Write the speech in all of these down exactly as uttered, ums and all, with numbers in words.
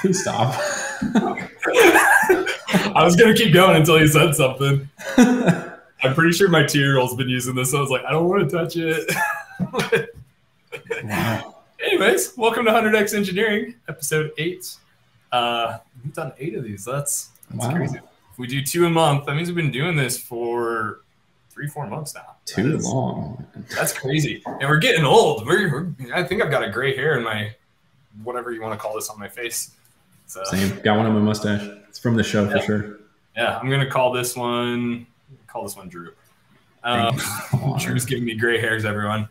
Please stop. I was going to keep going until you said something. I'm pretty sure my two-year-old's been using this. So I was like, I don't want to touch it. Wow. Anyways, welcome to one hundred x Engineering, episode eight. Uh, we've done eight of these. That's, that's wow. Crazy. If we do two a month, that means we've been doing this for three, four months now. Too that is, long. That's crazy. And we're getting old. We're, we're, I think I've got a gray hair in my, whatever you want to call this, on my face. So, same. Got one on my mustache. It's from the show, yeah, for sure. Yeah, I'm gonna call this one. Call this one Drew. Um, Drew's giving me gray hairs, everyone.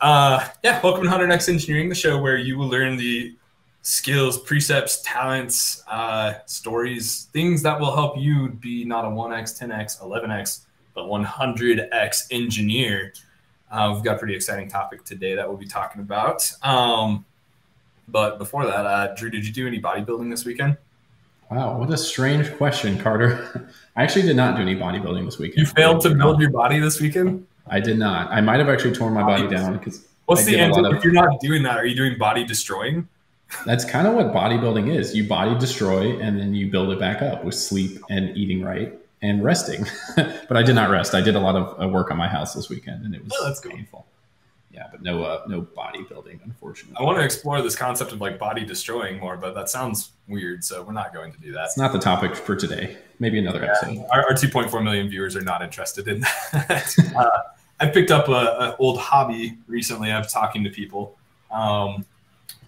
Uh, yeah, welcome to one hundred x Engineering, the show where you will learn the skills, precepts, talents, uh, stories, things that will help you be not a one x, ten x, eleven x, but one hundred x engineer. Uh, we've got a pretty exciting topic today that we'll be talking about. Um, But before that, uh, Drew, did you do any bodybuilding this weekend? Wow, what a strange question, Carter. I actually did not do any bodybuilding this weekend. You failed to build your body this weekend? I did not. I might have actually torn my body down. Because what's the end? If you're not doing that, are you doing body destroying? That's kind of what bodybuilding is. You body destroy, and then you build it back up with sleep and eating right and resting. But I did not rest. I did a lot of work on my house this weekend, and it was oh, that's painful. Cool. Yeah, but no uh, no bodybuilding, unfortunately. I want to explore this concept of like body destroying more, but that sounds weird, so we're not going to do that. It's not the topic for today. Maybe another yeah, episode. Our, our two point four million viewers are not interested in that. uh, I picked up an old hobby recently. I've talking to people. Um,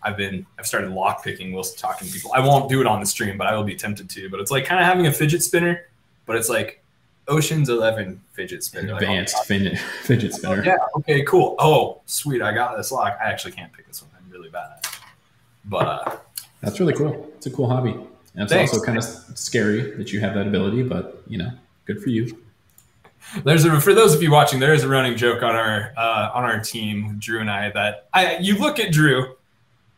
I've been I've started lock picking whilst talking to people. I won't do it on the stream, but I will be tempted to. But it's like kind of having a fidget spinner, but it's like Ocean's Eleven fidget spinner. Advanced fidget, fidget spinner. Oh, yeah, okay, cool. Oh, sweet, I got this lock. I actually can't pick this one. I'm really bad at it. But uh, that's really cool. It's a cool hobby. And it's thanks. Also kind of scary that you have that ability, but, you know, good for you. There's a, for those of you watching, there is a running joke on our uh, on our team, Drew and I, that I you look at Drew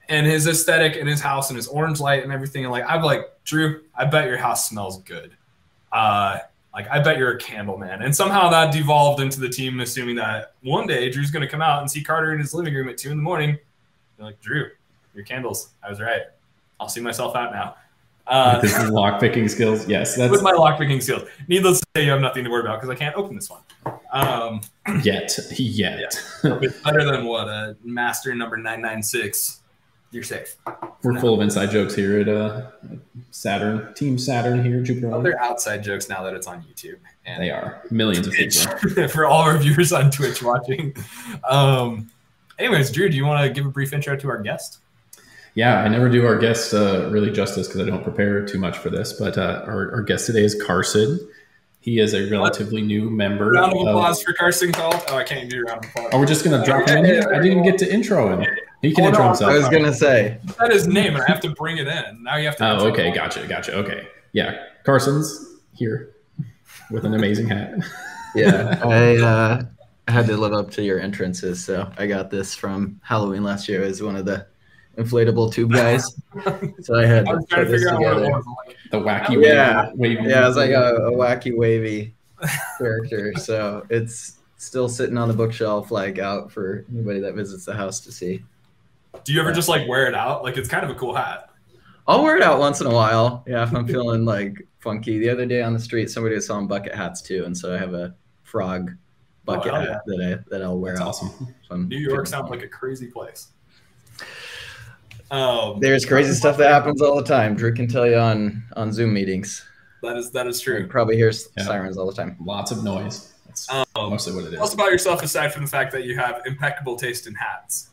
and his aesthetic and his house and his orange light and everything, and like I'm like, Drew, I bet your house smells good. Uh Like, I bet you're a candle man. And somehow that devolved into the team assuming that one day Drew's going to come out and see Carter in his living room at two in the morning. They're like, Drew, your candles. I was right. I'll see myself out now. Uh, this is lock picking skills. Yes. That's... With my lock picking skills. Needless to say, you have nothing to worry about because I can't open this one. Um, yet. Yet. Yeah. It's better than what? Uh, master number nine nine six. You're safe. We're no. full of inside jokes here at uh, Saturn, Team Saturn here, JupiterOne. Well, they're outside jokes now that it's on YouTube. And they are. Millions Twitch. Of people. For all our viewers on Twitch watching. Um, anyways, Drew, do you want to give a brief intro to our guest? Yeah, I never do our guest uh, really justice because I don't prepare too much for this. But uh, our, our guest today is Karson. He is a relatively new member. Round of applause of... for Karson Kalt. Oh, I can't do a round of applause. Oh, we're just going to drop him in here? I didn't get to intro him. He can Hold intro on. Himself. I was going to say. That is his name, and I have to bring it in. Now you have to. Oh, okay. Gotcha. Gotcha. Okay. Yeah. Karson's here with an amazing hat. Yeah. I uh, had to live up to your entrances, so I got this from Halloween last year as one of the inflatable tube guys. So I had I was to trying to figure out what it was. The wacky yeah. wavy. Yeah, it was like a, a wacky wavy character. So it's still sitting on the bookshelf, like out for anybody that visits the house to see. Do you ever just like wear it out? Like it's kind of a cool hat. I'll wear it out once in a while. Yeah, if I'm feeling like funky. The other day on the street, somebody was selling bucket hats too, and so I have a frog bucket oh, yeah. hat that I that I'll wear. That's out. Awesome. So New York sounds like a crazy place. Um, There's crazy stuff that happens all the time. Drew can tell you on, on Zoom meetings. That is that is true. You probably hear yeah. sirens all the time. Lots of noise. That's um, mostly what it is. Tell us about yourself aside from the fact that you have impeccable taste in hats.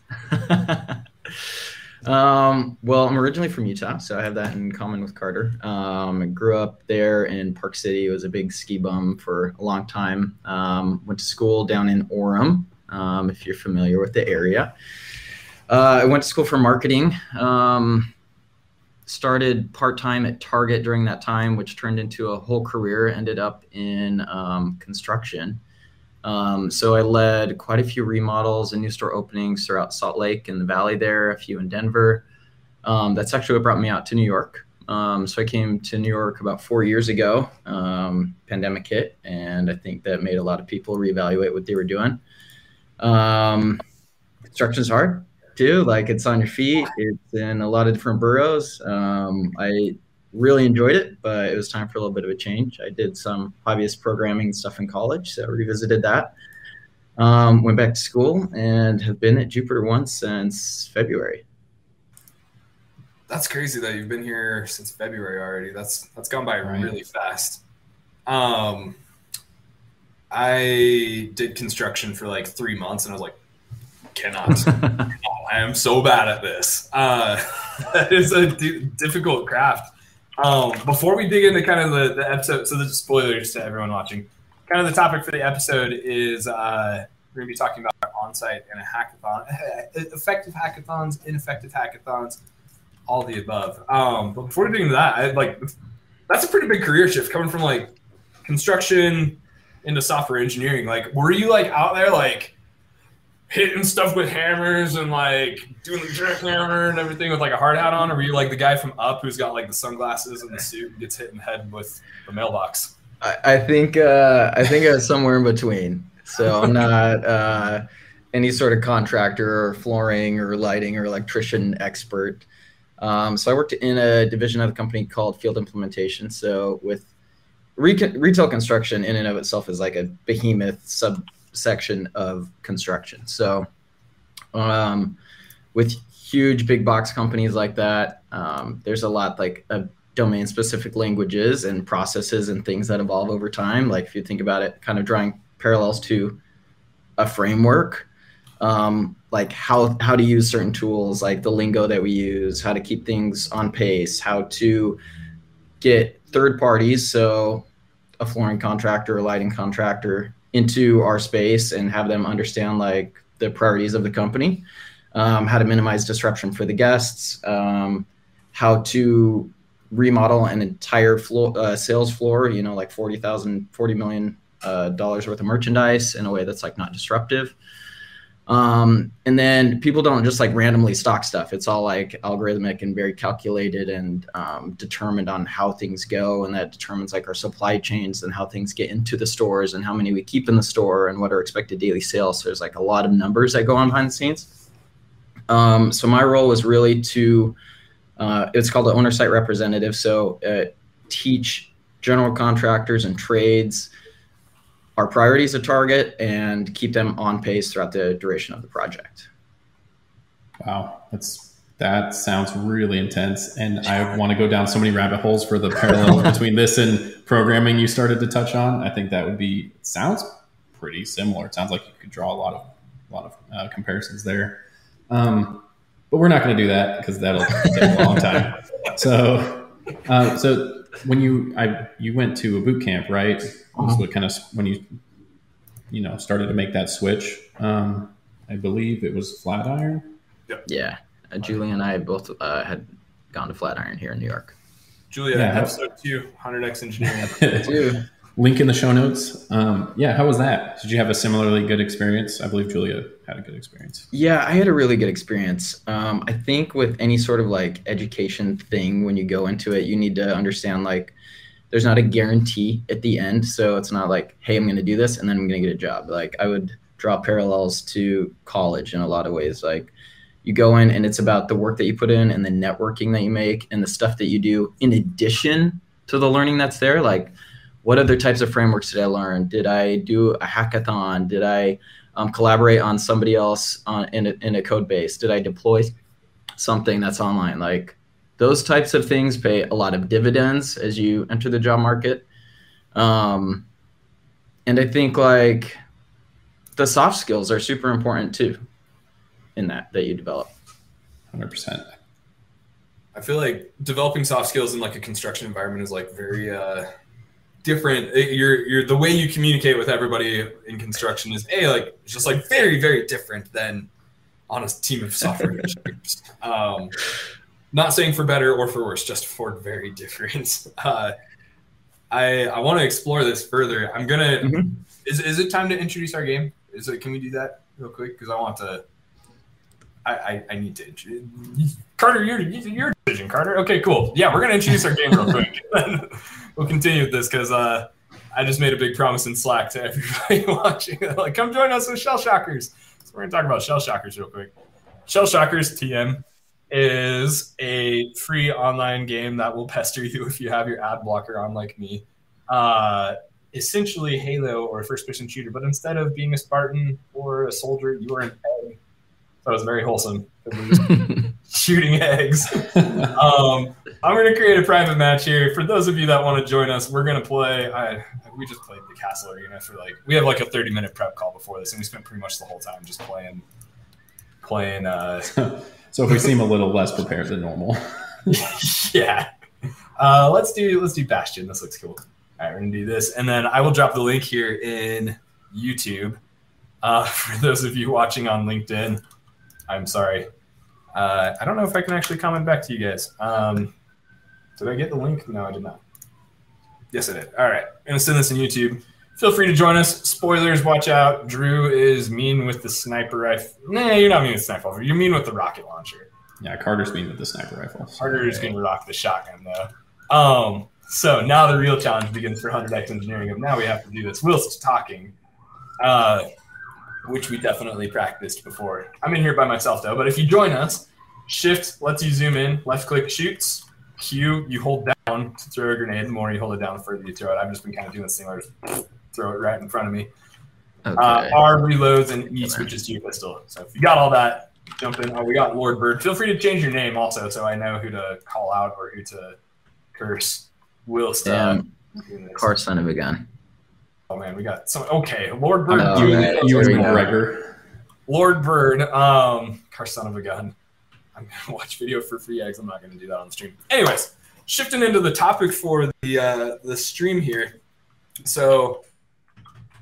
um, well, I'm originally from Utah, so I have that in common with Carter. Um, I grew up there in Park City. I was a big ski bum for a long time. Um, went to school down in Orem, um, if you're familiar with the area. Uh, I went to school for marketing, um, started part-time at Target during that time, which turned into a whole career, ended up in um, construction. Um, so I led quite a few remodels and new store openings throughout Salt Lake and the Valley there, a few in Denver. Um, that's actually what brought me out to New York. Um, so I came to New York about four years ago, um, pandemic hit, and I think that made a lot of people reevaluate what they were doing. Um, construction's hard too, like it's on your feet, it's in a lot of different boroughs. Um, I really enjoyed it, but it was time for a little bit of a change. I did some hobbyist programming stuff in college, so I revisited that. Um, went back to school and have been at JupiterOne since February. That's crazy that you've been here since February already. That's that's gone by right. really fast. Um, I did construction for like three months and I was like, cannot. I am so bad at this. Uh, that is a d- difficult craft. Um, before we dig into kind of the, the episode, so the spoilers to everyone watching, kind of the topic for the episode is uh, we're going to be talking about on-site and a hackathon, effective hackathons, ineffective hackathons, all the above. Um, but before we do that, I, like that's a pretty big career shift coming from like construction into software engineering. Like, were you like out there like hitting stuff with hammers and like doing the jackhammer and everything with like a hard hat on, or were you like the guy from Up who's got like the sunglasses and the suit and gets hit in the head with the mailbox? I, I think uh, I think I was somewhere in between. So I'm not. Uh, any sort of contractor or flooring or lighting or electrician expert. Um, so I worked in a division of a company called Field Implementation. So with re- retail construction in and of itself is like a behemoth subsection of construction. So um, with huge big box companies like that, um, there's a lot like uh, domain specific languages and processes and things that evolve over time. Like if you think about it, kind of drawing parallels to a framework. Um, like how, how to use certain tools, like the lingo that we use, how to keep things on pace, how to get third parties, so a flooring contractor, a lighting contractor, into our space and have them understand like the priorities of the company, um, how to minimize disruption for the guests, um, how to remodel an entire floor, uh, sales floor, you know, like forty thousand, forty million dollars uh, worth of merchandise in a way that's like not disruptive. Um, and then people don't just like randomly stock stuff. It's all like algorithmic and very calculated and um, determined on how things go. And that determines like our supply chains and how things get into the stores and how many we keep in the store and what are expected daily sales. So there's like a lot of numbers that go on behind the scenes. Um, so my role was really to, uh, it's called the owner site representative. So uh, teach general contractors and trades our priorities at Target and keep them on pace throughout the duration of the project. Wow, that's that sounds really intense. And I want to go down so many rabbit holes for the parallel between this and programming you started to touch on. I think that would be, it sounds pretty similar. It sounds like you could draw a lot of a lot of uh, comparisons there. Um, but we're not going to do that because that'll take a long time. So, uh, so when you I you went to a boot camp, right? That's what kind of when you, you know, started to make that switch. Um, I believe it was Flatiron. Yep. Yeah, uh, Julie and I both uh, had gone to Flatiron here in New York. Julie, yeah, episode two, one hundred x Engineering. Link in the show notes. Um, yeah, how was that? Did you have a similarly good experience? I believe Julia had a good experience. Yeah, I had a really good experience. Um, I think with any sort of like education thing, when you go into it, you need to understand like there's not a guarantee at the end. So it's not like, hey, I'm going to do this and then I'm going to get a job. Like I would draw parallels to college in a lot of ways. Like you go in and it's about the work that you put in and the networking that you make and the stuff that you do in addition to the learning that's there. Like, what other types of frameworks did I learn? Did I do a hackathon? Did I um, collaborate on somebody else on, in, a, in a code base? Did I deploy something that's online? Like those types of things pay a lot of dividends as you enter the job market. Um, and I think like the soft skills are super important too in that, that you develop. one hundred percent. I feel like developing soft skills in like a construction environment is like very, uh, different. You're, you're the way you communicate with everybody in construction is a like just like very very different than on a team of software engineers. Um, Not saying for better or for worse, just for very different. Uh, I I want to explore this further. I'm gonna. Mm-hmm. Is is it time to introduce our game? Is it? Can we do that real quick? Because I want to. I, I, I need to introduce Carter. Your your decision, Carter. Okay, cool. Yeah, we're gonna introduce our game real quick. We'll continue with this because uh, I just made a big promise in Slack to everybody watching. Like, come join us with Shell Shockers. So we're gonna talk about Shell Shockers real quick. Shell Shockers T M is a free online game that will pester you if you have your ad blocker on, like me. Uh, essentially Halo or a first-person shooter, but instead of being a Spartan or a soldier, you are an egg. So it's very wholesome. We're just shooting eggs. um, I'm going to create a private match here. For those of you that want to join us, we're going to play. I, we just played the Castle Arena for like, we have like a thirty-minute prep call before this, and we spent pretty much the whole time just playing. playing uh so if we seem a little less prepared than normal. yeah uh let's do let's do Bastion. This looks cool. All right, we're gonna do this, and then I will drop the link here in YouTube uh for those of you watching on LinkedIn. I'm sorry, uh I don't know if I can actually comment back to you guys. Um did I get the link? No, I did not. Yes, I did. All right, I'm gonna send this in YouTube. Feel free to join us. Spoilers, watch out. Drew is mean with the sniper rifle. Nah, you're not mean with the sniper rifle. You're mean with the rocket launcher. Yeah, Carter's mean with the sniper rifle. So Carter's going to rock the shotgun, though. Um, so now the real challenge begins for one hundred x Engineering. And now we have to do this whilst talking, uh, which we definitely practiced before. I'm in here by myself, though. But if you join us, shift lets you zoom in. Left-click shoots. Q, you hold down to throw a grenade. The more you hold it down, the further you throw it. I've just been kind of doing this thing where it's... throw it right in front of me. Okay. Uh, R reloads and E switches to your pistol. So if you got all that, jump in. Oh, we got Lord Bird. Feel free to change your name also, so I know who to call out or who to curse. Will stop. Car son of a gun. Oh man, we got some. Okay, Lord Bird. Oh, you and you McGregor. Lord Bird. Um, car son of a gun. I'm gonna watch video for free eggs. I'm not gonna do that on the stream. Anyways, shifting into the topic for the uh, the stream here. So.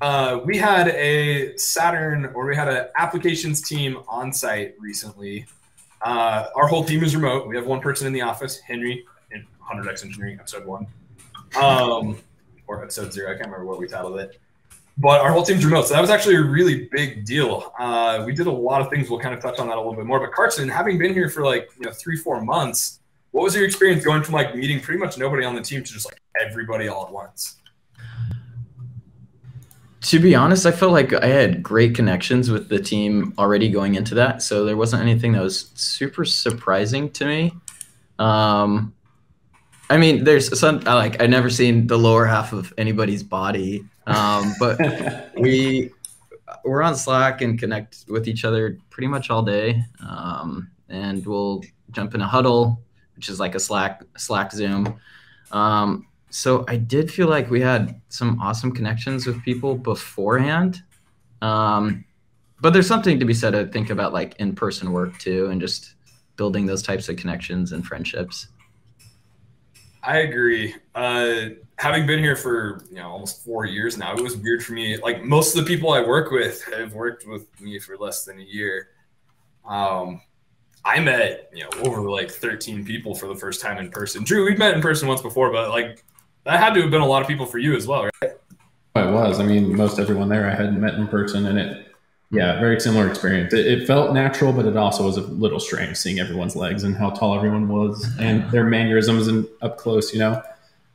Uh, we had a Saturn, or we had an applications team on site recently. Uh, our whole team is remote. We have one person in the office, Henry, in one hundred x Engineering, episode one. Um, or episode zero, I can't remember what we titled it. But our whole team's remote, so that was actually a really big deal. Uh, we did a lot of things. We'll kind of touch on that a little bit more. But Karson, having been here for like you know three, four months, what was your experience going from like meeting pretty much nobody on the team to just like everybody all at once? To be honest, I felt like I had great connections with the team already going into that, so there wasn't anything that was super surprising to me. Um, I mean, there's some like I've never seen the lower half of anybody's body, um, but we we're on Slack and connect with each other pretty much all day, um, and we'll jump in a huddle, which is like a Slack Slack Zoom. Um, So I did feel like we had some awesome connections with people beforehand. Um, but there's something to be said, I think, about like in-person work too, and just building those types of connections and friendships. I agree. Uh, having been here for you know almost four years now, it was weird for me. Like most of the people I work with have worked with me for less than a year. Um, I met you know over like thirteen people for the first time in person. Drew, we've met in person once before, but like, that had to have been a lot of people for you as well, right? It was. I mean, most everyone there I hadn't met in person, and it, yeah, very similar experience. It, it felt natural, but it also was a little strange seeing everyone's legs and how tall everyone was and their mannerisms and up close, you know?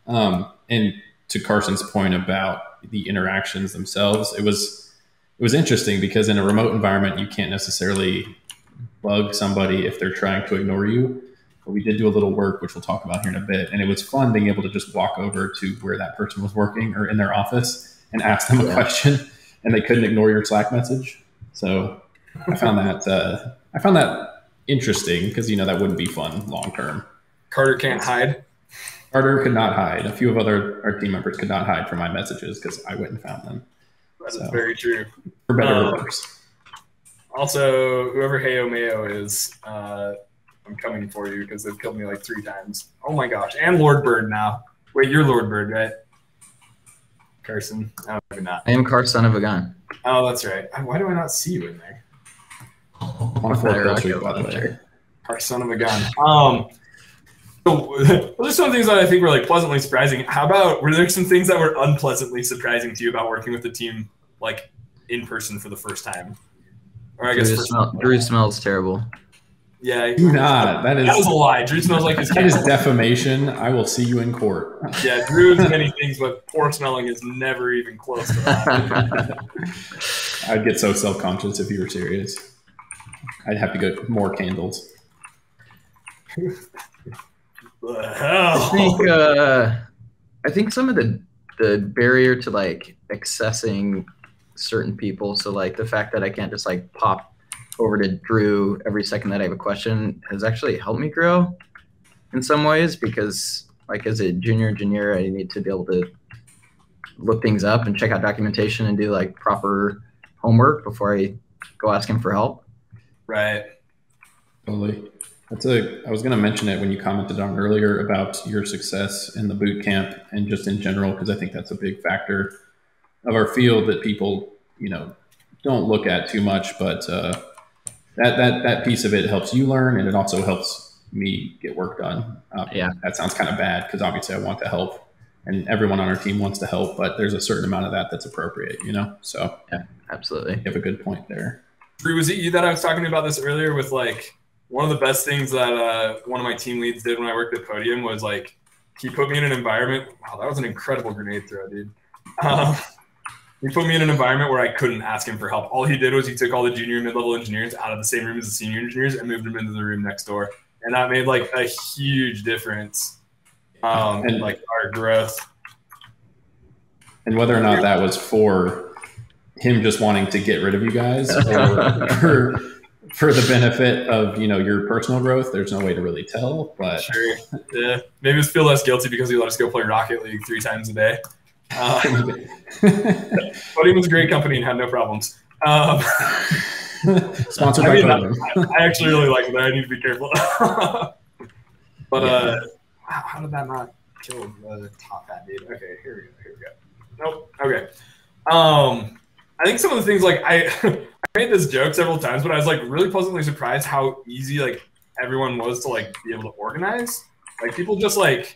Um, and to Carson's point about the interactions themselves, it was it was interesting because in a remote environment, you can't necessarily bug somebody if they're trying to ignore you. But we did do a little work, which we'll talk about here in a bit. And it was fun being able to just walk over to where that person was working or in their office and ask them a yeah. question, and they couldn't ignore your Slack message. So I found that uh, I found that interesting because, you know, that wouldn't be fun long term. Carter can't hide. Carter could not hide. A few of other our team members could not hide from my messages because I went and found them. That's so, very true. For better um, or worse. Also, whoever Heyo Mayo is, uh, I'm coming for you because they've killed me like three times. Oh my gosh. And Lord Bird now. Wait, you're Lord Bird, right? Karson. No, maybe not. I am Karson of a gun. Oh, that's right. Why do I not see you in there? On a fourth Karson of a gun. Um, So those are some things that I think were like pleasantly surprising. How about, were there some things that were unpleasantly surprising to you about working with the team, like in person for the first time? Or I guess Drew, smell, Drew smells terrible. Yeah, do not. That is that was a lie. Drew smells like his. That is defamation. I will see you in court. Yeah, Drew is many things, but poor smelling is never even close to that. I'd get so self-conscious if you were serious. I'd have to get more candles. The hell? I think uh, I think some of the the barrier to like accessing certain people. So like the fact that I can't just like pop over to Drew every second that I have a question has actually helped me grow in some ways, because like as a junior engineer, I need to be able to look things up and check out documentation and do like proper homework before I go ask him for help. Right. Totally. That's a, I was going to mention it when you commented on earlier about your success in the boot camp and just in general, because I think that's a big factor of our field that people, you know, don't look at too much, but uh, that, that, that piece of it helps you learn, and it also helps me get work done. Um, yeah. That sounds kind of bad because obviously I want to help, and everyone on our team wants to help, but there's a certain amount of that that's appropriate, you know? So yeah, absolutely. You have a good point there. Drew, was it you that I was talking about this earlier with like, one of the best things that uh, one of my team leads did when I worked at Podium was like, he put me in an environment. Wow, that was an incredible grenade throw, dude. Um, he put me in an environment where I couldn't ask him for help. All he did was he took all the junior and mid-level engineers out of the same room as the senior engineers and moved them into the room next door. And that made like a huge difference um, in like our growth. And whether or not that was for him just wanting to get rid of you guys or, or for the benefit of, you know, your personal growth, there's no way to really tell, but sure. Yeah, maybe just feel less guilty because he let us go play Rocket League three times a day. Um, but he was a great company and had no problems. Um, Sponsored by Podium. I, I actually really like that. I need to be careful. But yeah. uh, wow, how did that not kill the top hat, dude? Okay, here we go. Here we go. Nope. Okay. Um, I think some of the things like I. I made this joke several times, but I was like really pleasantly surprised how easy like everyone was to like be able to organize. Like people just like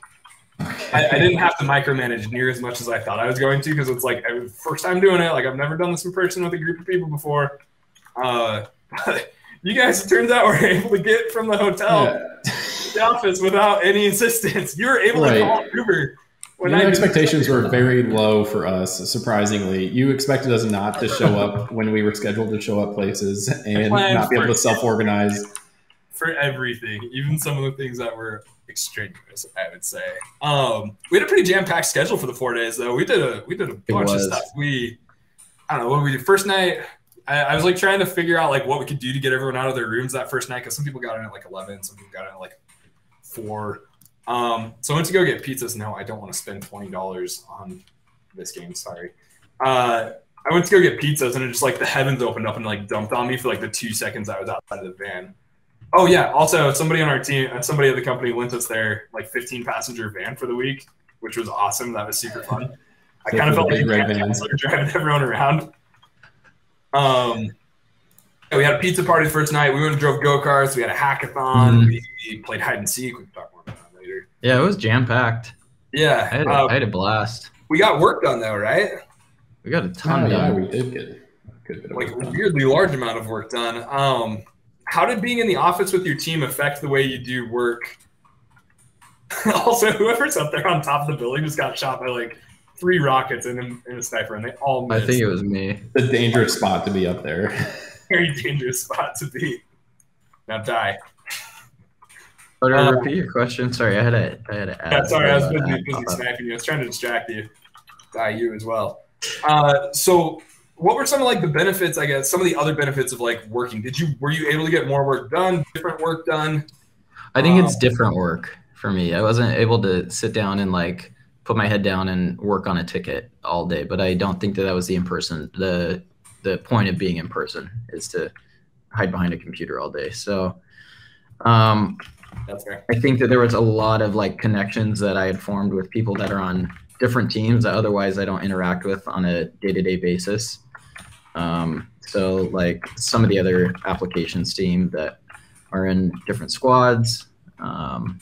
I, I didn't have to micromanage near as much as I thought I was going to, because it's like I, first time doing it. Like I've never done this in person with a group of people before. Uh, but you guys, it turns out, were able to get from the hotel yeah. to the office without any assistance. You were able right. to call Uber. Your expectations were very low for us, surprisingly. You expected us not to show up when we were scheduled to show up places and not be able to self-organize. For everything, even some of the things that were extraneous, I would say. Um, we had a pretty jam-packed schedule for the four days, though. We did a we did a bunch of stuff. We, I don't know, what we did first night, I, I was like trying to figure out like what we could do to get everyone out of their rooms that first night, because some people got in at like eleven, some people got in at like four. Um, so I went to go get pizzas. No, I don't want to spend twenty dollars on this game. Sorry. Uh, I went to go get pizzas, and it just like the heavens opened up and like dumped on me for like the two seconds I was outside of the van. Oh yeah. Also, somebody on our team, somebody at the company lent us their like fifteen passenger van for the week, which was awesome. That was super fun. I kind of felt like driving everyone around. Um, yeah, we had a pizza party first night. We went and drove go-karts. We had a hackathon. Mm-hmm. We played hide and seek. We talked more about that. Yeah, it was jam-packed. Yeah. I had, a, uh, I had a blast. We got work done, though, right? We got a ton oh, done. Yeah, we did get a good bit of like work done. Weirdly large amount of work done. Um, how did being in the office with your team affect the way you do work? Also, whoever's up there on top of the building just got shot by, like, three rockets in a, in a sniper, and they all missed. I think it was me. It's a dangerous spot to be up there. Very dangerous spot to be. Now die. But I repeat um, your question. Sorry, I had to. I had to add. Yeah, sorry, I was busy, busy sniping you. I was trying to distract you. Die you as well. Uh, so, what were some of like the benefits? I guess some of the other benefits of like working. Did you were you able to get more work done? Different work done? I think um, it's different work for me. I wasn't able to sit down and like put my head down and work on a ticket all day. But I don't think that that was the in person. The the point of being in person is to hide behind a computer all day. So. Um, That's fair. I think that there was a lot of like connections that I had formed with people that are on different teams that otherwise I don't interact with on a day-to-day basis. Um, so like some of the other applications team that are in different squads. Um,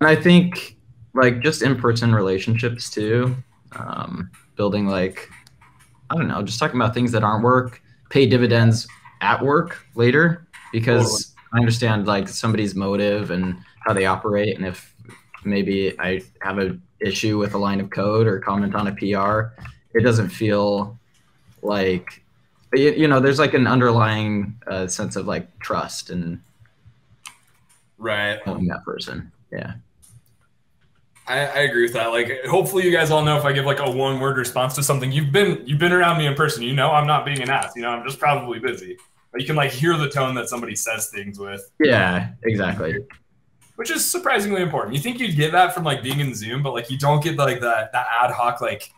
And I think like just in-person relationships too, um, building like, I don't know, just talking about things that aren't work, pay dividends at work later, because I understand like somebody's motive and how they operate. And if maybe I have an issue with a line of code or comment on a P R, it doesn't feel like, you, you know, there's like an underlying uh, sense of like trust and right knowing that person. Yeah. I, I agree with that. Like, hopefully you guys all know if I give like a one word response to something, you've been, you've been around me in person, you know, I'm not being an ass, you know, I'm just probably busy, but you can like hear the tone that somebody says things with. Yeah, exactly. Which is surprisingly important. You think you'd get that from like being in Zoom, but like you don't get like that, that ad hoc, like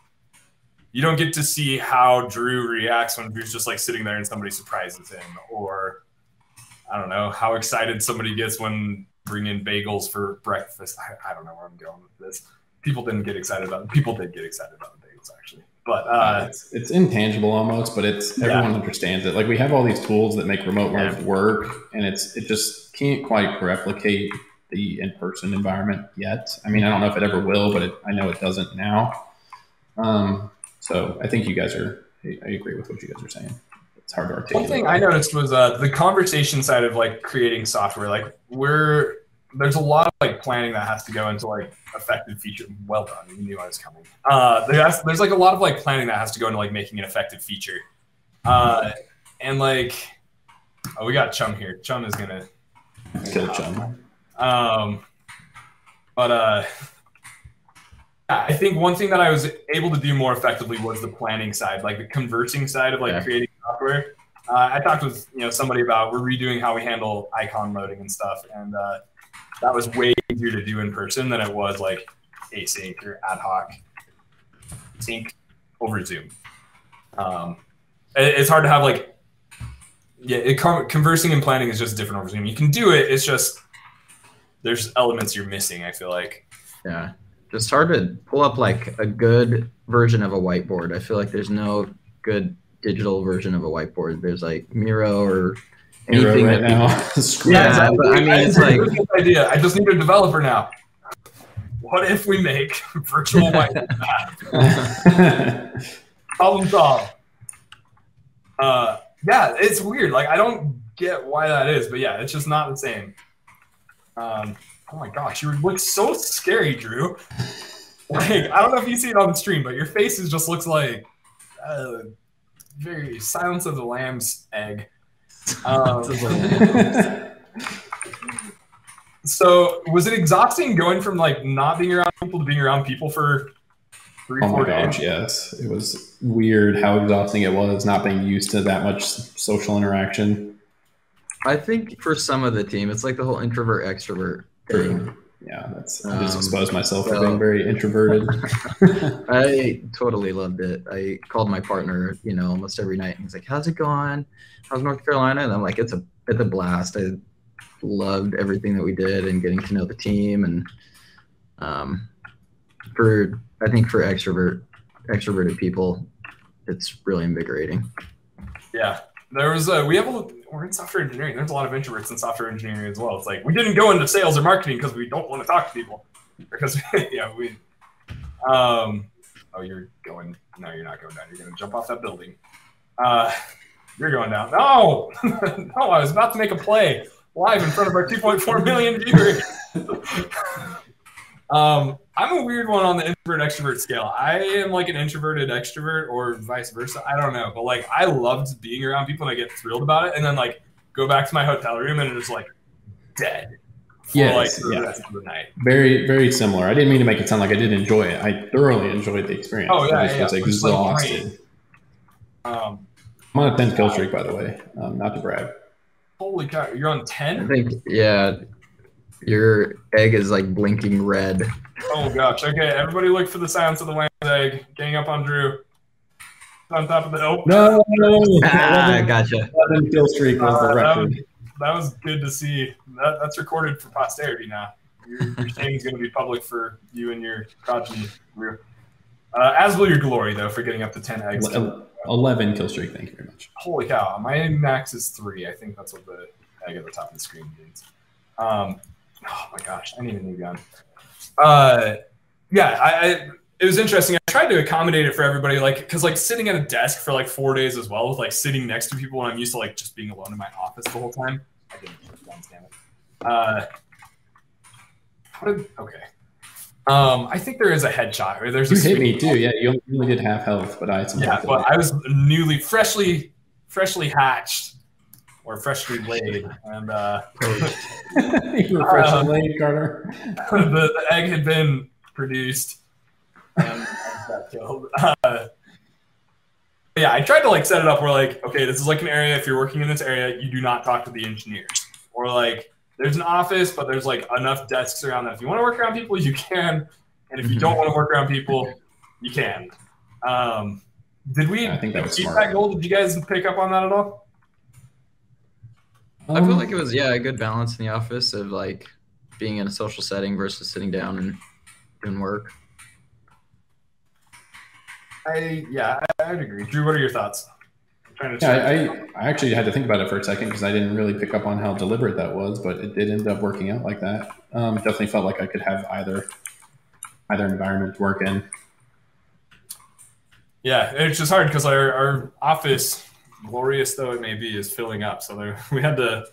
you don't get to see how Drew reacts when Drew's just like sitting there and somebody surprises him, or I don't know how excited somebody gets when bring in bagels for breakfast. I, I don't know where I'm going with this. People didn't get excited about it. People did get excited about the bagels actually, but uh, it's, it's intangible almost, but it's everyone yeah. understands it. Like we have all these tools that make remote yeah. work work, and it's it just can't quite replicate the in-person environment yet. I mean, I don't know if it ever will, but it, I know it doesn't now. Um, so I think you guys are. I agree with what you guys are saying. It's hard to articulate. One thing I noticed was uh, the conversation side of like creating software. Like we're there's a lot of like planning that has to go into like effective feature. Well done, you knew I was coming. Uh, there's there's like a lot of like planning that has to go into like making an effective feature. Uh, and like, oh, we got Chum here. Chum is gonna kill Chum. Um, but uh, I think one thing that I was able to do more effectively was the planning side, like the conversing side of like yeah. creating. Software. Uh, I talked with you know somebody about we're redoing how we handle icon loading and stuff, and uh, that was way easier to do in person than it was like async or ad hoc sync over Zoom. Um, it, it's hard to have like yeah, it, conversing and planning is just different over Zoom. You can do it, it's just there's elements you're missing. I feel like yeah, just hard to pull up like a good version of a whiteboard. I feel like there's no good digital version of a whiteboard. There's like Miro or anything Miro right that now. yeah, exactly. But I mean, it's like idea. I just need a developer now. What if we make virtual whiteboard? Problem solved. Uh, yeah, it's weird. Like I don't get why that is, but yeah, it's just not the same. Um, oh my gosh, you look so scary, Drew. Like I don't know if you see it on the stream, but your face is just looks like. Uh, Very Silence of the Lambs egg. Um, so was it exhausting going from like not being around people to being around people for three, oh four my gosh, days? Yes. It was weird how exhausting it was not being used to that much social interaction. I think for some of the team, it's like the whole introvert extrovert thing. True. Yeah, that's I just um, exposed myself so, for being very introverted. I totally loved it. I called my partner, you know, almost every night, and he's like, "How's it going? How's North Carolina?" And I'm like, "It's a it's a blast. I loved everything that we did and getting to know the team." And um, for I think for extrovert extroverted people, it's really invigorating. Yeah, there was a, we have a. We're in software engineering. There's a lot of introverts in software engineering as well. It's like, we didn't go into sales or marketing because we don't want to talk to people. Because, yeah, we... Um, oh, you're going... No, you're not going down. You're going to jump off that building. Uh, you're going down. No! No, I was about to make a play live in front of our two point four million viewers. um, I'm a weird one on the introvert-extrovert scale. I am like an introverted extrovert or vice versa. I don't know. But like, I loved being around people and I get thrilled about it. And then like, go back to my hotel room and it's like dead. Yes, like, yeah. The rest of the night. Very, very similar. I didn't mean to make it sound like I didn't enjoy it. I thoroughly enjoyed the experience. Oh, yeah, I just yeah, was yeah. exhausted. Like, um, I'm on a ten kill streak, by the way. Um, not to brag. Holy cow. You're on ten? I think, yeah. Your egg is like blinking red. Oh gosh. Okay, everybody look for the Silence of the Lambs egg. Gang up on Drew. It's on top of the oh no, no. Ah, gotcha. eleven kill streak was the record. That was good to see. That, that's recorded for posterity now. Your, your thing is going to be public for you and your progeny, Drew. Uh, as will your glory, though, for getting up to ten eggs. eleven kill streak. Thank you very much. Holy cow! My max is three. I think that's what the egg at the top of the screen means. Um. Oh my gosh, I need a new gun. uh, yeah, I, I it was interesting. I tried to accommodate it for everybody, like, because like sitting at a desk for like four days as well, with like sitting next to people, and I'm used to like just being alone in my office the whole time. I didn't understand it. Uh, how did okay? Um, I think there is a headshot. Or there's you a hit me too. Yeah, you only did half health, but I had some. Yeah, but I was newly, freshly, freshly hatched or freshly laid, and uh, you were freshly um, laid, Carter. the, the egg had been produced. And I got killed. Uh, yeah, I tried to like set it up where like, okay, this is like an area. If you're working in this area, you do not talk to the engineers, or like. There's an office, but there's like enough desks around that if you want to work around people, you can. And if you don't want to work around people, you can. Um, did we yeah, I think that was smart. That goal? Did you guys pick up on that at all? I feel like it was, yeah, a good balance in the office of like being in a social setting versus sitting down and doing work. I, yeah, I, I'd agree. Drew, what are your thoughts? Yeah, I, I actually had to think about it for a second because I didn't really pick up on how deliberate that was, but it did end up working out like that. Um, it definitely felt like I could have either either environment work in. Yeah, it's just hard because our, our office, glorious though it may be, is filling up. So there, we had to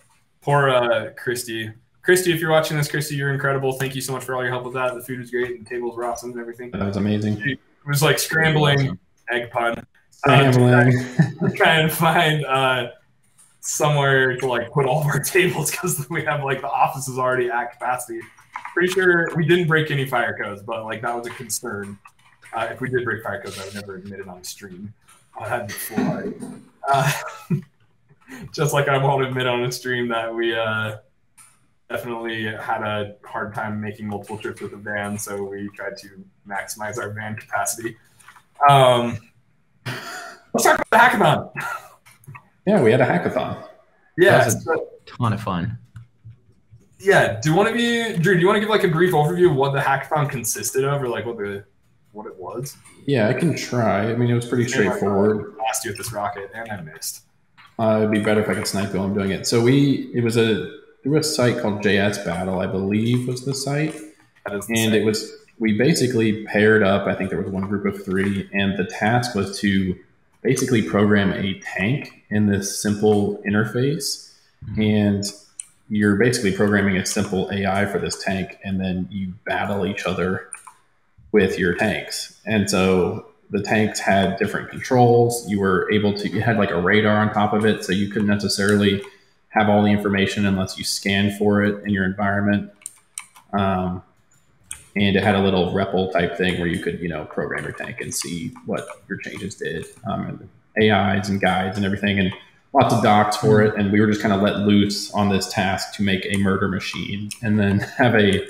pour uh, Christy. Christy, if you're watching this, Christy, you're incredible. Thank you so much for all your help with that. The food was great. And the tables were awesome and everything. That was amazing. It was like scrambling was awesome. Egg pun. Uh, trying, trying to find uh, somewhere to like put all of our tables because we have like the office is already at capacity. Pretty sure we didn't break any fire codes, but like that was a concern. Uh, if we did break fire codes, I would never admit it on stream. I had to fly. Uh, just like I won't admit on a stream that we uh, definitely had a hard time making multiple trips with a van, so we tried to maximize our van capacity. Um, Let's talk about the hackathon. Yeah, we had a hackathon. Yeah, that was a so, ton of fun. Yeah, do one of you, Drew? Do you want to give like a brief overview of what the hackathon consisted of, or like what the what it was? Yeah, I can try. I mean, it was pretty straightforward. I lost you with this rocket, and I missed. Uh, it'd be better if I could snipe while I'm doing it. So we, it was a through a site called J S Battle, I believe, was the site, that is the and site. It was. We basically paired up, I think there was one group of three, and the task was to basically program a tank in this simple interface. Mm-hmm. And you're basically programming a simple A I for this tank, and then you battle each other with your tanks. And so the tanks had different controls. You were able to, you had like a radar on top of it, so you couldn't necessarily have all the information unless you scanned for it in your environment. Um, And it had a little REPL type thing where you could, you know, program your tank and see what your changes did, um, and A Is and guides and everything, and lots of docs for it. And we were just kind of let loose on this task to make a murder machine and then have a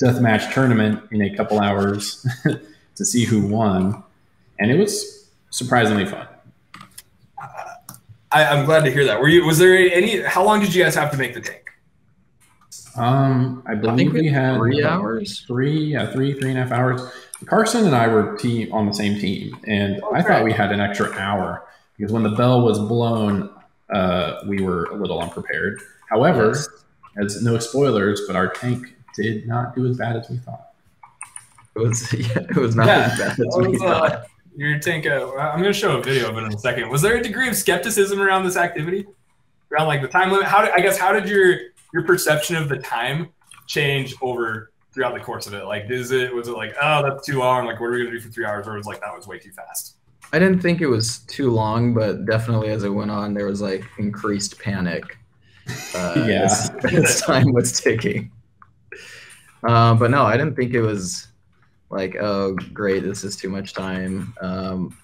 deathmatch tournament in a couple hours to see who won. And it was surprisingly fun. Uh, I, I'm glad to hear that. Were you? Was there any? How long did you guys have to make the tank? Um, I believe I think we, we had three hours, three, yeah, three, three and a half hours. Karson and I were team on the same team, and okay. I thought we had an extra hour because when the bell was blown, uh, we were a little unprepared. However, yes. as no spoilers, but our tank did not do as bad as we thought. It was, yeah, it was not yeah. as bad as was, we thought. Uh, your tank. Uh, I'm going to show a video of it in a second. Was there a degree of skepticism around this activity, around like the time limit? How did, I guess how did your your perception of the time change over throughout the course of it? Like, is it, was it like, oh, that's too long. Like, what are we going to do for three hours? Or was it like, that was way too fast? I didn't think it was too long, but definitely as it went on, there was like increased panic. Uh, yeah. As, as time was ticking. Uh, but no, I didn't think it was like, oh, great, this is too much time. Um,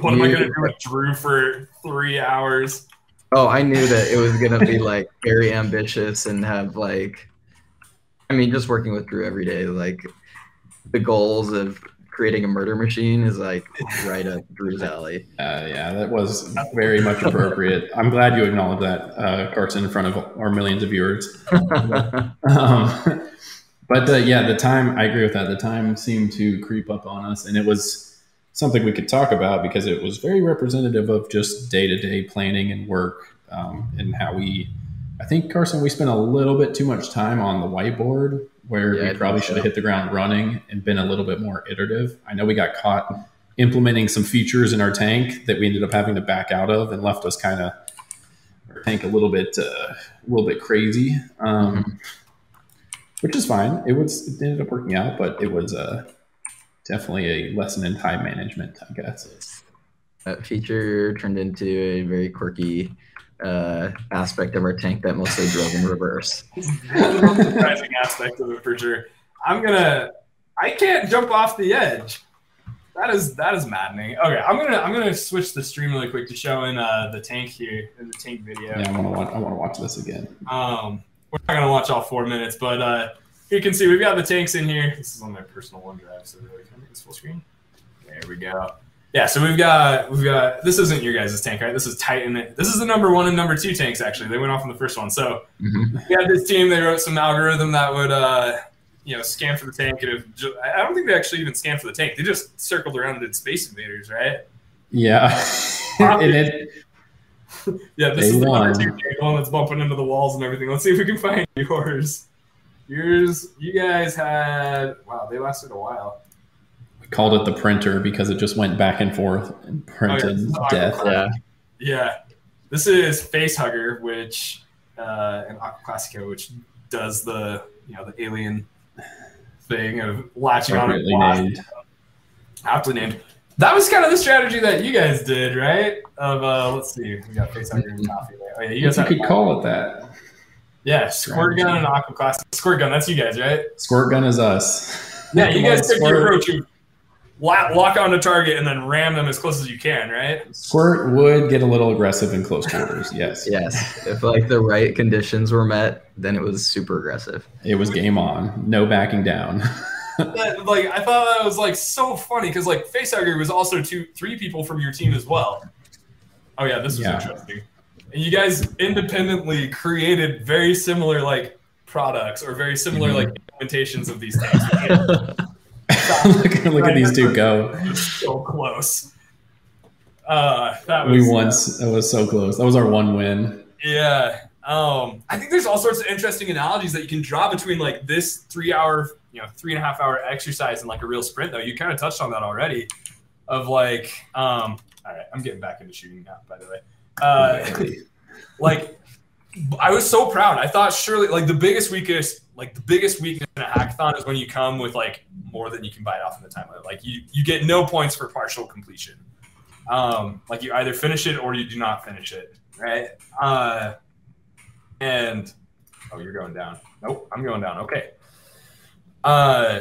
what am I going to do with Drew for three hours? Oh, I knew that it was going to be like very ambitious and have like, I mean, just working with Drew every day, like the goals of creating a murder machine is like right up Drew's alley. Uh, yeah, that was very much appropriate. I'm glad you acknowledged that, uh, Karson, in front of our millions of viewers. um, but uh, yeah, the time, I agree with that. The time seemed to creep up on us, and it was something we could talk about because it was very representative of just day-to-day planning and work, um, and how we, I think, Karson, we spent a little bit too much time on the whiteboard where yeah, we probably should have hit the ground running and been a little bit more iterative. I know we got caught implementing some features in our tank that we ended up having to back out of and left us kind of our tank a little bit, uh, a little bit crazy, um, mm-hmm. which is fine. It was, it ended up working out, but it was uh, definitely a lesson in time management, I guess. That feature turned into a very quirky uh, aspect of our tank that mostly drove in reverse. Surprising aspect of it for sure. I'm gonna, I can't jump off the edge. That is that is maddening. Okay, I'm gonna I'm gonna switch the stream really quick to showing uh, the tank here in the tank video. Yeah, I wanna watch, I wanna watch this again. Um, we're not gonna watch all four minutes, but uh, you can see we've got the tanks in here. This is on my personal OneDrive, so really, can I make this full screen? There we go. Yeah, so we've got we've got this isn't your guys' tank, right? This is Titan. This is the number one and number two tanks actually. They went off in the first one. So mm-hmm. we had this team. They wrote some algorithm that would uh, you know scan for the tank. And if, I don't think they actually even scanned for the tank. They just circled around and did Space Invaders, right? Yeah. and it, yeah, this is the number two tank, one that's bumping into the walls and everything. Let's see if we can find yours. Yours, you guys had wow. They lasted a while. Called it the printer because it just went back and forth and printed oh, yeah. death. Yeah. yeah. This is Facehugger, which uh, and Aqua Classico, which does the you know the alien thing of latching on a wasp. Aptly named. That was kind of the strategy that you guys did, right? Of uh, let's see, we got Facehugger and coffee. There. Oh yeah, you guys you could coffee. call it that. Yeah, Squirt Gun and Aqua Classico. Squirt Gun, that's you guys, right? Squirt Gun is us. Yeah, you guys took your approach. Lock onto target and then ram them as close as you can, right? Squirt would get a little aggressive in close quarters, yes. yes. If like the right conditions were met, then it was super aggressive. It was game on. No backing down. that, like I thought that was like so funny because like Facehugger was also two three people from your team as well. Oh yeah, this was yeah. interesting. And you guys independently created very similar like products or very similar mm-hmm. like implementations of these things, right? look, look at these two go. So close. Uh, that was, we once that was so close. That was our one win. Yeah. Um, I think there's all sorts of interesting analogies that you can draw between like this three hour, you know, three and a half hour exercise and like a real sprint though. You kind of touched on that already of like, um, all right, I'm getting back into shooting now, by the way. Uh, like I was so proud. I thought surely like the biggest, weakest, Like the biggest weakness in a hackathon is when you come with like more than you can bite off in the time limit. Like you, you get no points for partial completion. Um, like you either finish it or you do not finish it, right? Uh, and oh, you're going down. Nope, I'm going down. Okay. Uh,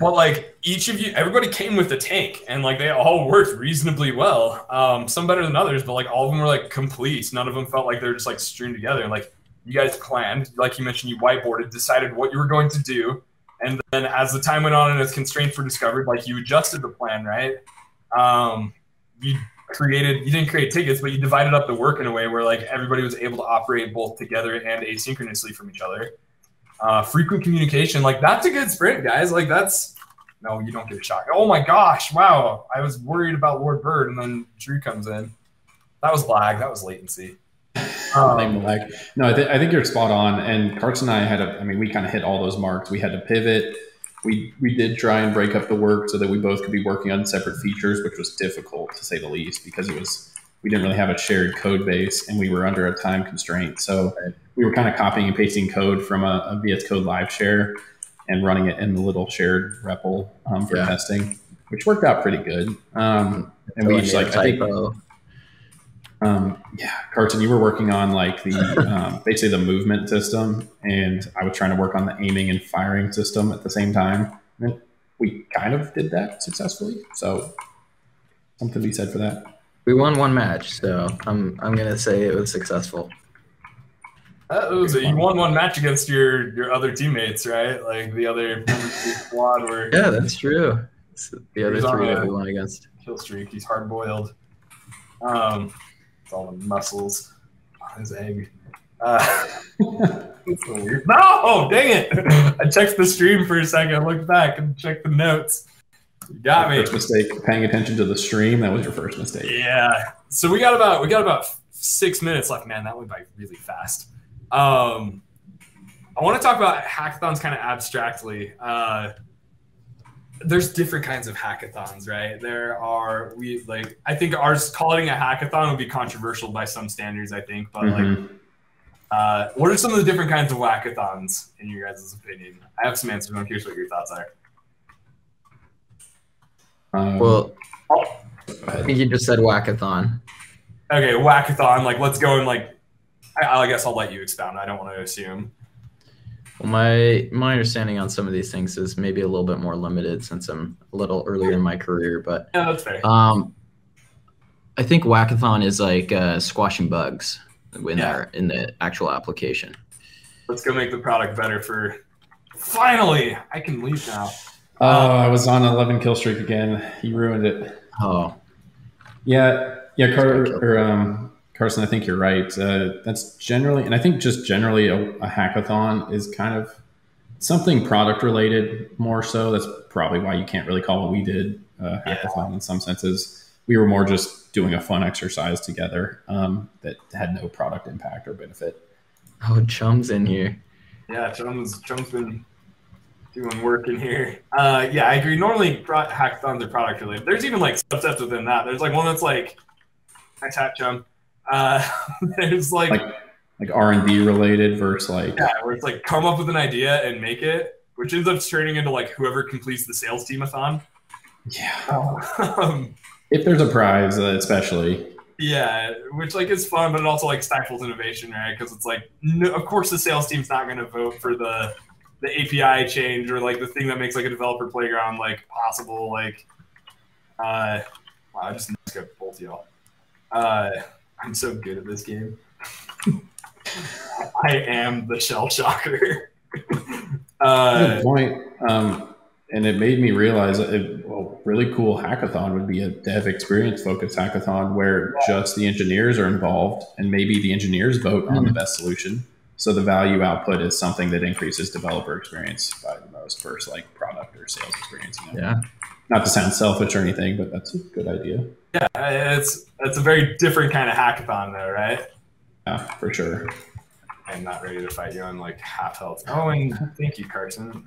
but like each of you, everybody came with a tank, and like they all worked reasonably well. Um, some better than others, but like all of them were like complete. None of them felt like they're just like streamed together. And, like. You guys planned, like you mentioned, you whiteboarded, decided what you were going to do. And then as the time went on and as constraints were discovered, like you adjusted the plan, right? Um, you created, you didn't create tickets, but you divided up the work in a way where like everybody was able to operate both together and asynchronously from each other. Uh, frequent communication, like that's a good sprint, guys. Like that's, no, you don't get a shock. Oh my gosh, wow. I was worried about Ward Bird and then Drew comes in. That was lag, that was latency. Um, like, no, I, th- I think you're spot on. And Karson and I had a, I mean, we kind of hit all those marks. We had to pivot. We we did try and break up the work so that we both could be working on separate features, which was difficult to say the least because it was we didn't really have a shared code base and we were under a time constraint. So we were kind of copying and pasting code from a, a V S Code live share and running it in the little shared REPL um, for yeah. testing, which worked out pretty good. Um, and we just like I think. Um, yeah, Karson, you were working on like the um, basically the movement system, and I was trying to work on the aiming and firing system at the same time. And we kind of did that successfully, so something to be said for that. We won one match, so I'm I'm gonna say it was successful. That was a, you won one match against your, your other teammates, right? Like the other squad were yeah, that's true. It's the other three that we won against. Kill streak. He's hard boiled. Um. All the muscles on his egg. Uh, that's so weird. No! Oh, dang it! I checked the stream for a second. I looked back and checked the notes. You got me. First mistake. Paying attention to the stream. That was your first mistake. Yeah. So we got about we got about six minutes left. Man, that went by really fast. Um, I want to talk about hackathons kind of abstractly. Uh, there's different kinds of hackathons, right? There are, we like, I think ours calling a hackathon would be controversial by some standards, I think, but mm-hmm. like, uh, what are some of the different kinds of wackathons in your guys' opinion? I have some answers. I'm curious what your thoughts are. Um, well, I think you just said wackathon. Okay, wackathon. Like, let's go and like, I, I guess I'll let you expound. I don't want to assume. Well, my my understanding on some of these things is maybe a little bit more limited since I'm a little earlier in my career, but yeah, that's fair. Um, I think wackathon is like uh, squashing bugs in yeah. our, in the actual application. Let's go make the product better for. Finally, I can leave now. Oh, um, I was on an eleven kill streak again. You ruined it. Oh, yeah, yeah, Car- or um. Karson, I think you're right. Uh, that's generally, and I think just generally a, a hackathon is kind of something product related more so. That's probably why you can't really call what we did a hackathon yeah. in some senses. We were more just doing a fun exercise together um, that had no product impact or benefit. Oh, Chum's in here. Yeah, Chum's, Chum's been doing work in here. Uh, yeah, I agree. Normally hackathons are product related. There's even like subsets within that. There's like one that's like, I tap Chum. Uh, there's like like, like R and D related versus like yeah, where it's like come up with an idea and make it, which ends up turning into like whoever completes the sales team-a-thon. Yeah, um, if there's a prize, uh, especially. Yeah, which like is fun, but it also like stifles innovation, right? Because it's like, no, of course the sales team's not going to vote for the the A P I change or like the thing that makes like a developer playground like possible. Like, uh, wow, I just got both y'all. Uh. I'm so good at this game. I am the shell shocker. uh, Good point. Um, and it made me realize that a well, really cool hackathon would be a dev experience focused hackathon where yeah. just the engineers are involved and maybe the engineers vote mm-hmm. on the best solution. So the value output is something that increases developer experience by the most versus like product or sales experience. You know? Yeah. Not to sound selfish or anything, but that's a good idea. Yeah, it's it's a very different kind of hackathon, though, right? Yeah, for sure. I'm not ready to fight you on like half health. Oh, and thank you, Karson.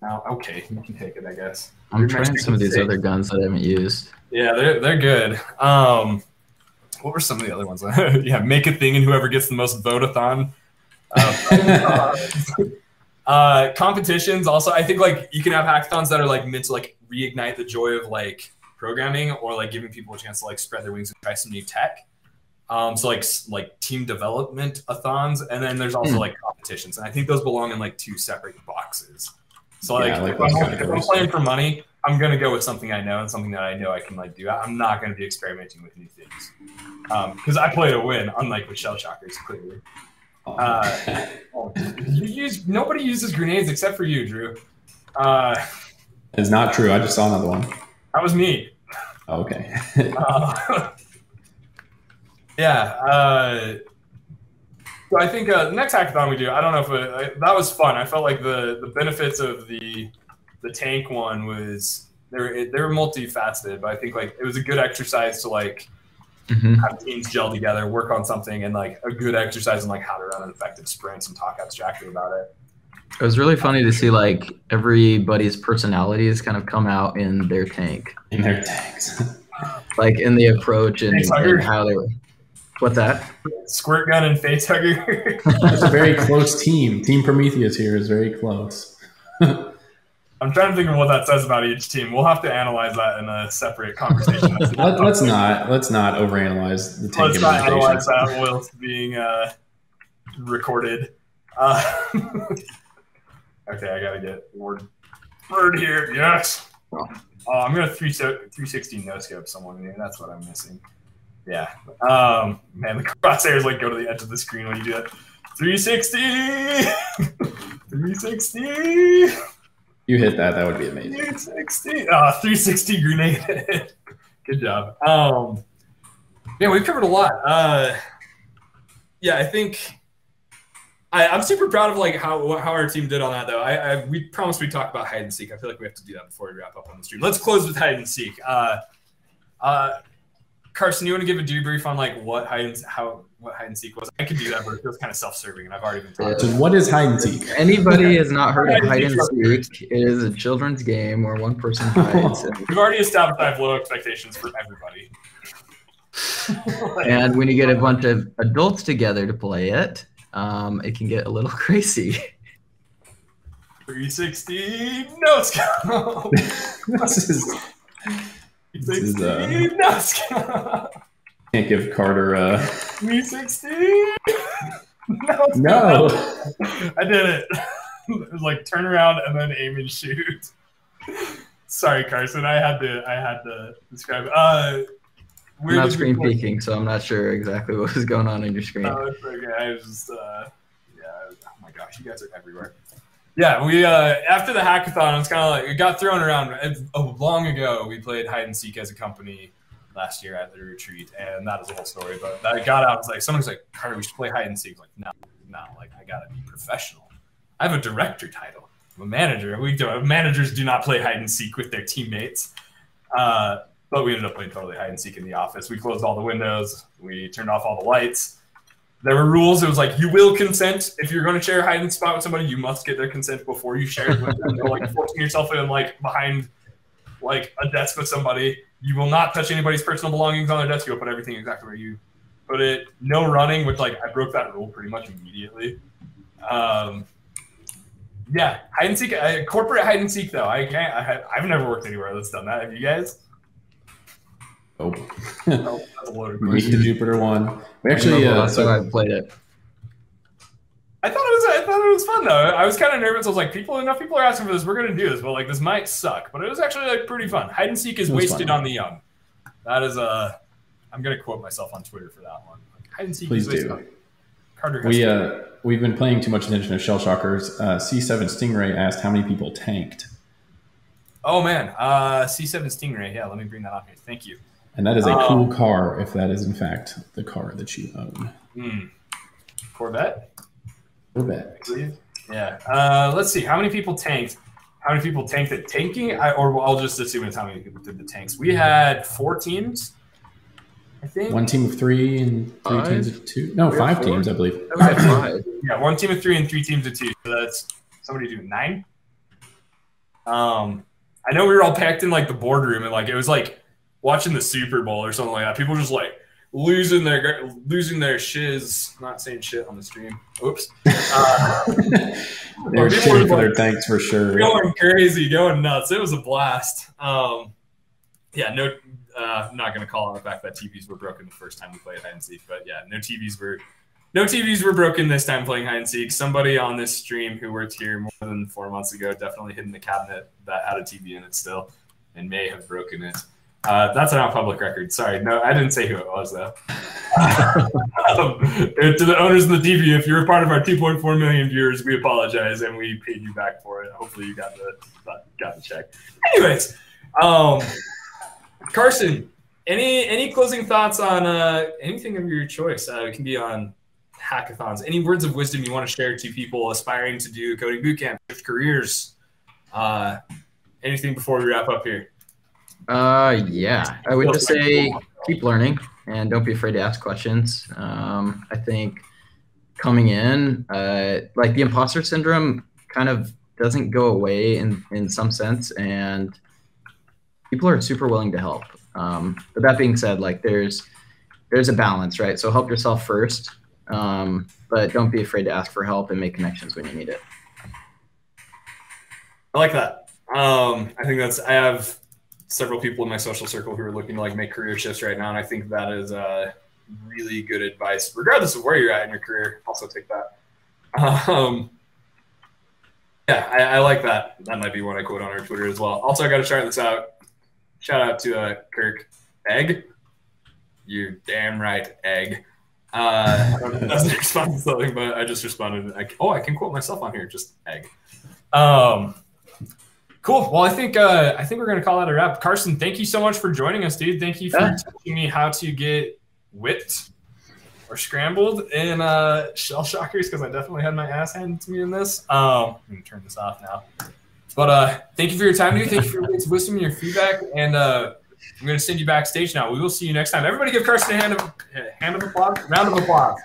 Now, oh, okay, you can take it, I guess. I'm You're trying some of these other guns that I haven't used. Yeah, they're they're good. Um, what were some of the other ones? yeah, make a thing and whoever gets the most vote-a-thon. Uh, uh, competitions also. I think like you can have hackathons that are like meant to like reignite the joy of like programming or like giving people a chance to like spread their wings and try some new tech. Um, so like like team development athons, and then there's also mm. like competitions, and I think those belong in like two separate boxes. So like, yeah, like if, I'm, if I'm playing for money, I'm gonna go with something I know and something that I know I can like do. I'm not gonna be experimenting with new things because um, I play to win, unlike with Shell Shockers, clearly. Uh, you use nobody uses grenades except for you, Drew. Uh, it's not true. I just saw another one. That was me. Oh, okay. uh, yeah. Uh, so I think uh, the next hackathon we do, I don't know if it, I, that was fun. I felt like the, the benefits of the the tank one was they were they were multifaceted, but I think like it was a good exercise to like mm-hmm. have teams gel together, work on something, and like a good exercise in like how to run an effective sprint and talk abstractly about it. It was really funny to see like everybody's personalities kind of come out in their tank. In their tanks. Like in the approach and, and how they were. What's that? Squirt gun and face hugger. It's a very close team. Team Prometheus here is very close. I'm trying to think of what that says about each team. We'll have to analyze that in a separate conversation. Let, let's not let's not overanalyze the tank. Let's not analyze that while it's being uh, recorded. Uh, Okay, I gotta get Ward Bird here. Yes. Oh, I'm gonna three sixty no scope someone here. That's what I'm missing. Yeah. Um, man, the crosshairs like go to the edge of the screen when you do that. three sixty three sixty You hit that. That would be amazing. three sixty Uh, three sixty grenade. Good job. Um, yeah, we've covered a lot. Uh, yeah, I think. I, I'm super proud of like how how our team did on that though. I, I we promised we'd talk about hide and seek. I feel like we have to do that before we wrap up on the stream. Let's close with hide and seek. Uh, uh, Karson, you want to give a debrief on like what hide and, how what hide and seek was? I could do that, but it feels kind of self-serving, and I've already been talking. So what is hide and seek? Anybody okay. has not heard of hide and seek? It is a children's game where one person hides. And we've already established I have low expectations for everybody. And when you get a bunch of adults together to play it, um, it can get a little crazy. three sixty notes go. This is. three sixty uh, nuts. Can't give Carter a three sixty. No, no. I did it. It was like turn around and then aim and shoot. Sorry, Karson. I had to. I had to describe. Uh, I'm not screen peeking, so I'm not sure exactly what was going on on your screen. Oh, it's okay. I was just. Uh, yeah. Oh my gosh, you guys are everywhere. Yeah, we uh, after the hackathon, it's kind of like it got thrown around. Oh, long ago, we played hide and seek as a company last year at the retreat, and that is a whole story. But that got out. It's like someone's like, "Carter, we should play hide and seek." Like, no, no, like I gotta be professional. I have a director title. I'm a manager. We do managers do not play hide and seek with their teammates. Uh, but we ended up playing totally hide and seek in the office. We closed all the windows. We turned off all the lights. There were rules. It was like, you will consent. If you're going to share a hiding spot with somebody, you must get their consent before you share it with them. You're like forcing yourself in like behind like a desk with somebody. You will not touch anybody's personal belongings on their desk. You'll put everything exactly where you put it. No running, which like I broke that rule pretty much immediately. Um, yeah, hide and seek, uh, corporate hide and seek though. I can't. I have, I've never worked anywhere that's done that. Have you guys? Nope. Oh, that's a loaded question. Meet the JupiterOne. We actually uh, so I played it. I thought it was I thought it was fun though. I was kind of nervous. I was like, people enough people are asking for this. We're gonna do this. Well, like this might suck, but it was actually like pretty fun. Hide and seek is wasted on the young. That is a. Uh, I'm gonna quote myself on Twitter for that one. Like, hide and seek. Please is do. Carter. We uh, we've been playing too much attention to Shell Shockers. Uh, C seven Stingray asked how many people tanked. Oh man, uh, C seven Stingray. Yeah, let me bring that up here. Thank you. And that is a cool um, car, if that is in fact the car that you own. Mm. Corvette? Corvette. Yeah. Uh, let's see. How many people tanked? How many people tanked at tanking? I, or I'll just assume it's how many people did the tanks. We had four teams, I think. One team of three and three five? teams of two. No, five four? teams, I believe. We had five. Yeah, one team of three and three teams of two. So that's somebody doing nine. Um, I know we were all packed in like the boardroom, and like it was like watching the Super Bowl or something like that. People just like losing their losing their shiz. I'm not saying shit on the stream. Oops. Uh, They're shitting for their thanks for sure. Going crazy, going nuts. It was a blast. Um, yeah, no, uh, I'm not gonna call out the fact that T Vs were broken the first time we played hide and seek, but yeah, no T Vs were no T Vs were broken this time playing hide and seek. Somebody on this stream who worked here more than four months ago definitely hid in the cabinet that had a T V in it still, and may have broken it. Uh, that's not public record. Sorry. No, I didn't say who it was, though. um, to the owners of the T V, if you were part of our two point four million viewers, we apologize, and we paid you back for it. Hopefully you got the got the check. Anyways, um, Karson, any any closing thoughts on uh, anything of your choice? Uh, it can be on hackathons. Any words of wisdom you want to share to people aspiring to do coding bootcamp, shift careers, uh, anything before we wrap up here? Uh, yeah, I would just say keep learning and don't be afraid to ask questions. Um, I think coming in, uh, like the imposter syndrome kind of doesn't go away in, in some sense, and people are super willing to help. Um, but that being said, like there's, there's a balance, right? So help yourself first, um, but don't be afraid to ask for help and make connections when you need it. I like that. Um, I think that's, I have several people in my social circle who are looking to like make career shifts right now. And I think that is uh, really good advice, regardless of where you're at in your career. Also take that. Um, yeah, I, I like that. That might be one I quote on our Twitter as well. Also, I got to shout this out. Shout out to uh, Kirk. Egg? You're damn right, Egg. Uh, I don't know if that's the response to something, but I just responded. I, oh, I can quote myself on here. Just Egg. Um, Cool. Well, I think uh, I think we're going to call that a wrap. Karson, thank you so much for joining us, dude. Thank you for yeah. teaching me how to get whipped or scrambled in uh, Shell Shockers, because I definitely had my ass handed to me in this. Um, I'm going to turn this off now. But uh, thank you for your time, dude. Thank you for your wisdom and your feedback. And uh, I'm going to send you backstage now. We will see you next time. Everybody give Karson a hand of, a hand of applause. Round of applause.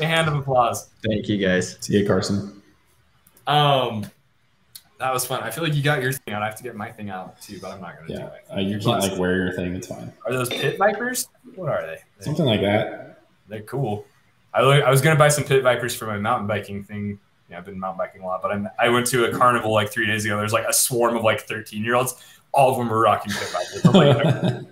A hand of applause. Thank you, guys. See you, Karson. Um, that was fun. I feel like you got your thing out. I have to get my thing out, too, but I'm not going to yeah. do it. Uh, you can't, like, wear your thing. It's fine. Are those pit vipers? What are they? They're, Something like that. They're cool. I, I was going to buy some pit vipers for my mountain biking thing. Yeah, I've been mountain biking a lot, but I'm, I went to a carnival like three days ago. There's like a swarm of like thirteen-year-olds. All of them were rocking pit vipers. I'm like,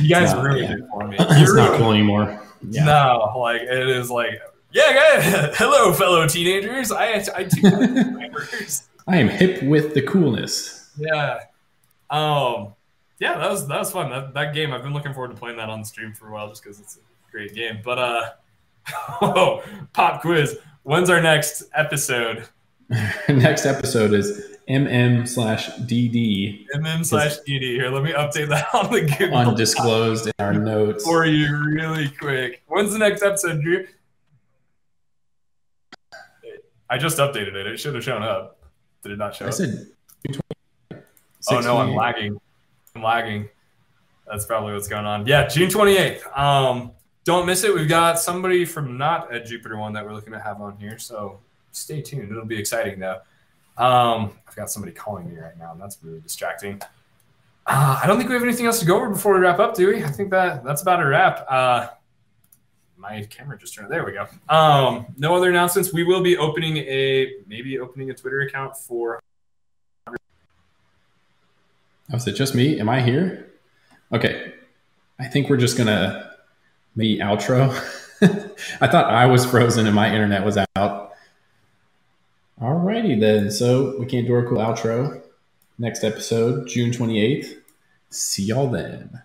you guys not, ruined yeah. it for me. It's You're not ruined. cool anymore. Yeah. No, like it is like, yeah, guys. Hello, fellow teenagers. I I do pit vipers. I am hip with the coolness. Yeah. Um. Yeah, that was that was fun. That that game. I've been looking forward to playing that on the stream for a while, just because it's a great game. But uh, oh, pop quiz. When's our next episode? Next episode is M M slash D D. M M slash D D. Here, let me update that on the Google. Undisclosed in our notes. For you really quick. When's the next episode, Drew? I just updated it. It should have shown up. Did it not show I up? I said June twenty-eighth. Oh, no, I'm lagging. I'm lagging. That's probably what's going on. Yeah, June twenty-eighth. Um. Don't miss it. We've got somebody from not at JupiterOne that we're looking to have on here, so stay tuned. It'll be exciting, though. Um, I've got somebody calling me right now, and that's really distracting. Uh, I don't think we have anything else to go over before we wrap up, do we? I think that that's about a wrap. Uh, my camera just turned. There we go. Um, no other announcements. We will be opening a maybe opening a Twitter account for. Oh, is it just me? Am I here? Okay. I think we're just gonna. Me outro. I thought I was frozen and my internet was out. Alrighty then. So we can't do our cool outro. Next episode, June twenty-eighth. See y'all then.